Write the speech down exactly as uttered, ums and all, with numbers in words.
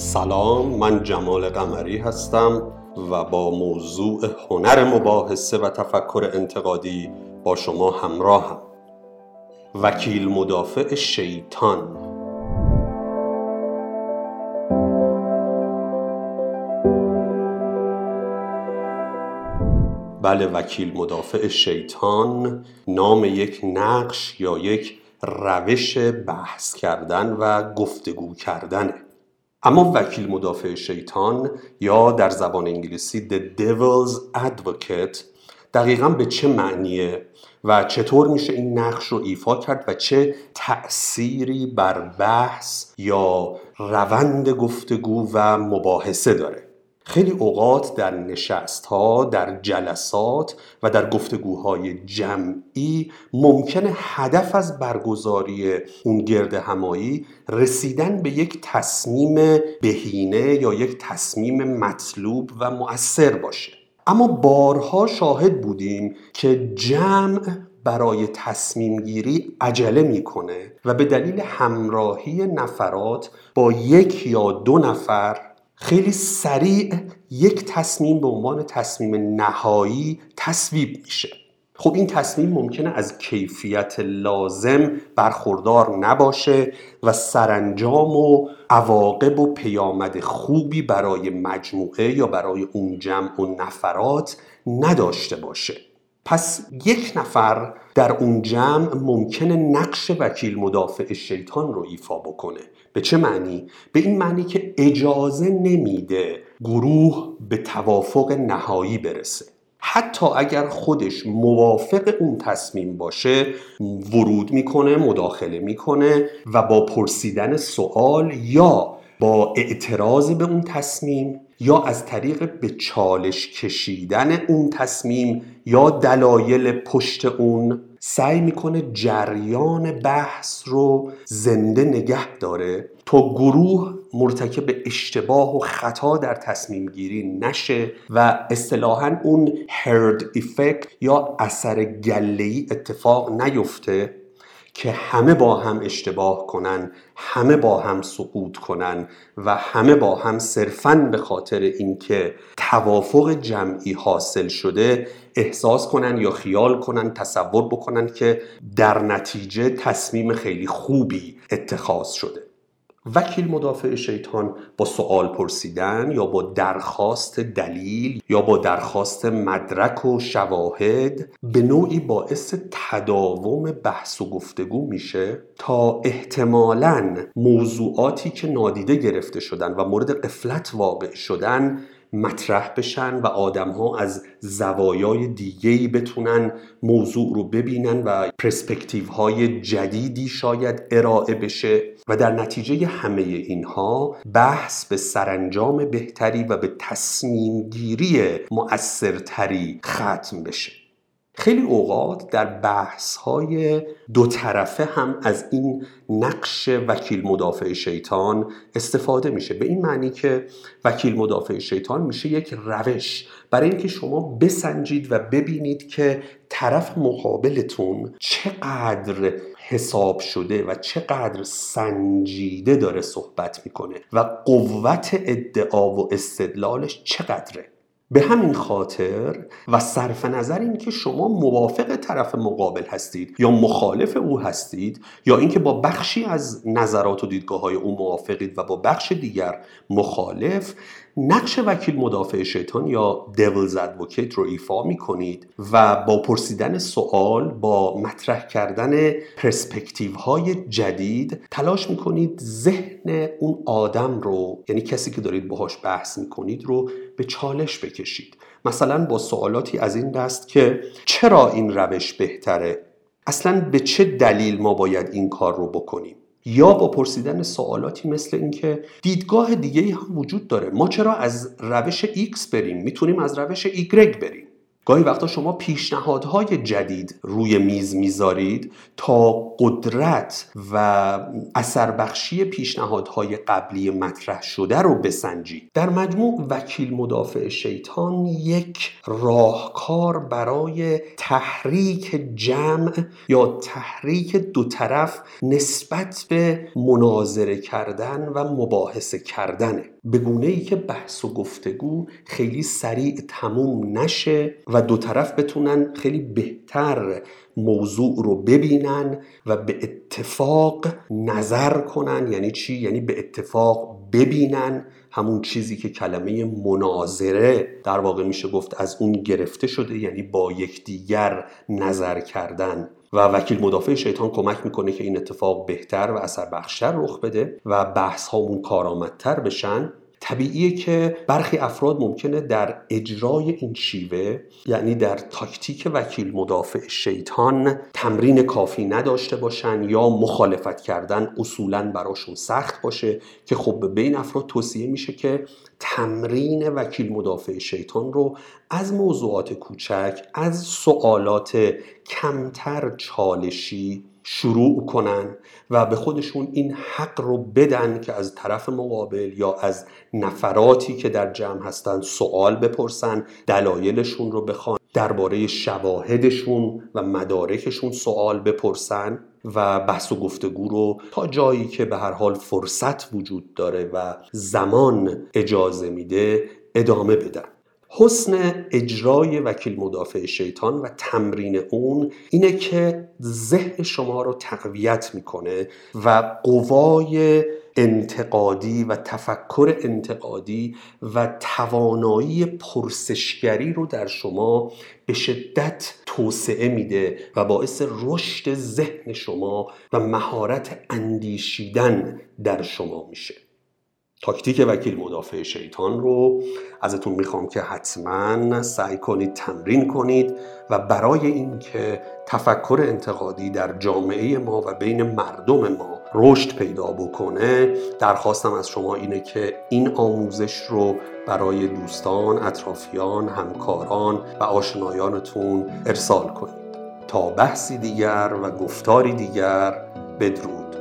سلام، من جمال قمری هستم و با موضوع هنر مباحثه و تفکر انتقادی با شما همراهم. وکیل مدافع شیطان. بله، وکیل مدافع شیطان نام یک نقش یا یک روش بحث کردن و گفتگو کردنه. اما وکیل مدافع شیطان یا در زبان انگلیسی The Devil's Advocate دقیقاً به چه معنیه و چطور میشه این نقش رو ایفا کرد و چه تأثیری بر بحث یا روند گفتگو و مباحثه داره؟ خیلی اوقات در نشست‌ها، در جلسات و در گفتگوهای جمعی ممکنه هدف از برگزاری اون گردهمایی رسیدن به یک تصمیم بهینه یا یک تصمیم مطلوب و مؤثر باشه. اما بارها شاهد بودیم که جمع برای تصمیم گیری عجله میکنه و به دلیل همراهی نفرات با یک یا دو نفر خیلی سریع یک تصمیم به عنوان تصمیم نهایی تصویب میشه. خب این تصمیم ممکنه از کیفیت لازم برخوردار نباشه و سرانجام و عواقب و پیامد خوبی برای مجموعه یا برای اون جمع و نفرات نداشته باشه. پس یک نفر در اون جمع ممکنه نقش وکیل مدافع شیطان رو ایفا بکنه. به چه معنی؟ به این معنی که اجازه نمیده گروه به توافق نهایی برسه. حتی اگر خودش موافق اون تصمیم باشه، ورود میکنه، مداخله میکنه و با پرسیدن سوال یا با اعتراض به اون تصمیم یا از طریق به چالش کشیدن اون تصمیم یا دلایل پشت اون سعی میکنه جریان بحث رو زنده نگه داره تا گروه مرتکب اشتباه و خطا در تصمیم گیری نشه و اصطلاحاً اون هرد افکت یا اثر گله‌ای اتفاق نیفته که همه با هم اشتباه کنن، همه با هم سقوط کنن و همه با هم صرفاً به خاطر اینکه توافق جمعی حاصل شده احساس کنن یا خیال کنن، تصور بکنن که در نتیجه تصمیم خیلی خوبی اتخاذ شده. وکیل مدافع شیطان با سوال پرسیدن یا با درخواست دلیل یا با درخواست مدرک و شواهد به نوعی باعث تداوم بحث و گفتگو میشه تا احتمالاً موضوعاتی که نادیده گرفته شدن و مورد غفلت واقع شدن مطرح بشن و آدم‌ها از زوایای دیگه‌ای بتونن موضوع رو ببینن و پرسپکتیوهای جدیدی شاید ارائه بشه و در نتیجه همه اینها بحث به سرانجام بهتری و به تصمیم گیری مؤثرتری ختم بشه. خیلی اوقات در بحث‌های دو طرفه هم از این نقش وکیل مدافع شیطان استفاده میشه. به این معنی که وکیل مدافع شیطان میشه یک روش برای اینکه شما بسنجید و ببینید که طرف مقابلتون چقدر حساب شده و چقدر سنجیده داره صحبت میکنه و قوت ادعا و استدلالش چقدره. به همین خاطر و صرف نظر این که شما موافق طرف مقابل هستید یا مخالف او هستید یا اینکه با بخشی از نظرات و دیدگاه‌های او موافقید و با بخش دیگر مخالف، نقش وکیل مدافع شیطان یا Devil's Advocate رو ایفا می‌کنید و با پرسیدن سوال، با مطرح کردن پرسپکتیوهای جدید تلاش می‌کنید ذهن اون آدم رو، یعنی کسی که دارید باهاش بحث می‌کنید رو، به چالش بکشید. مثلا با سوالاتی از این دست که چرا این روش بهتره؟ اصلا به چه دلیل ما باید این کار رو بکنیم؟ یا با پرسیدن سوالاتی مثل اینکه دیدگاه دیگه‌ای هم وجود داره، ما چرا از روش ایکس بریم؟ میتونیم از روش ایگرگ بریم. گاهی وقتا شما پیشنهادهای جدید روی میز میذارید تا قدرت و اثر بخشی پیشنهادهای قبلی مطرح شده رو بسنجید. در مجموع وکیل مدافع شیطان یک راهکار برای تحریک جمع یا تحریک دو طرف نسبت به مناظره کردن و مباحثه کردنه، به گونه‌ای که بحث و گفتگو خیلی سریع تموم نشه و دو طرف بتونن خیلی بهتر موضوع رو ببینن و به اتفاق نظر کنن. یعنی چی؟ یعنی به اتفاق ببینن. همون چیزی که کلمه مناظره در واقع میشه گفت از اون گرفته شده، یعنی با یکدیگر نظر کردن. و وکیل مدافع شیطان کمک میکنه که این اتفاق بهتر و اثر بخشتر رخ بده و بحث هامون کارآمدتر بشن. طبیعیه که برخی افراد ممکنه در اجرای این شیوه، یعنی در تاکتیک وکیل مدافع شیطان، تمرین کافی نداشته باشن یا مخالفت کردن اصولاً براشون سخت باشه، که خب به این افراد توصیه میشه که تمرین وکیل مدافع شیطان رو از موضوعات کوچک، از سوالات کمتر چالشی شروع کنن و به خودشون این حق رو بدن که از طرف مقابل یا از نفراتی که در جمع هستن سوال بپرسن، دلایلشون رو بخوان، درباره شواهدشون و مدارکشون سوال بپرسن و بحث و گفتگو رو تا جایی که به هر حال فرصت وجود داره و زمان اجازه میده ادامه بدن. حسن اجرای وکیل مدافع شیطان و تمرین اون اینه که ذهن شما رو تقویت میکنه و قوای انتقادی و تفکر انتقادی و توانایی پرسشگری رو در شما به شدت توسعه میده و باعث رشد ذهن شما و مهارت اندیشیدن در شما میشه. تاکتیک وکیل مدافع شیطان رو ازتون میخوام که حتما سعی کنید تمرین کنید و برای این که تفکر انتقادی در جامعه ما و بین مردم ما رشد پیدا بکنه، درخواستم از شما اینه که این آموزش رو برای دوستان، اطرافیان، همکاران و آشنایانتون ارسال کنید. تا بحثی دیگر و گفتاری دیگر، بدرود.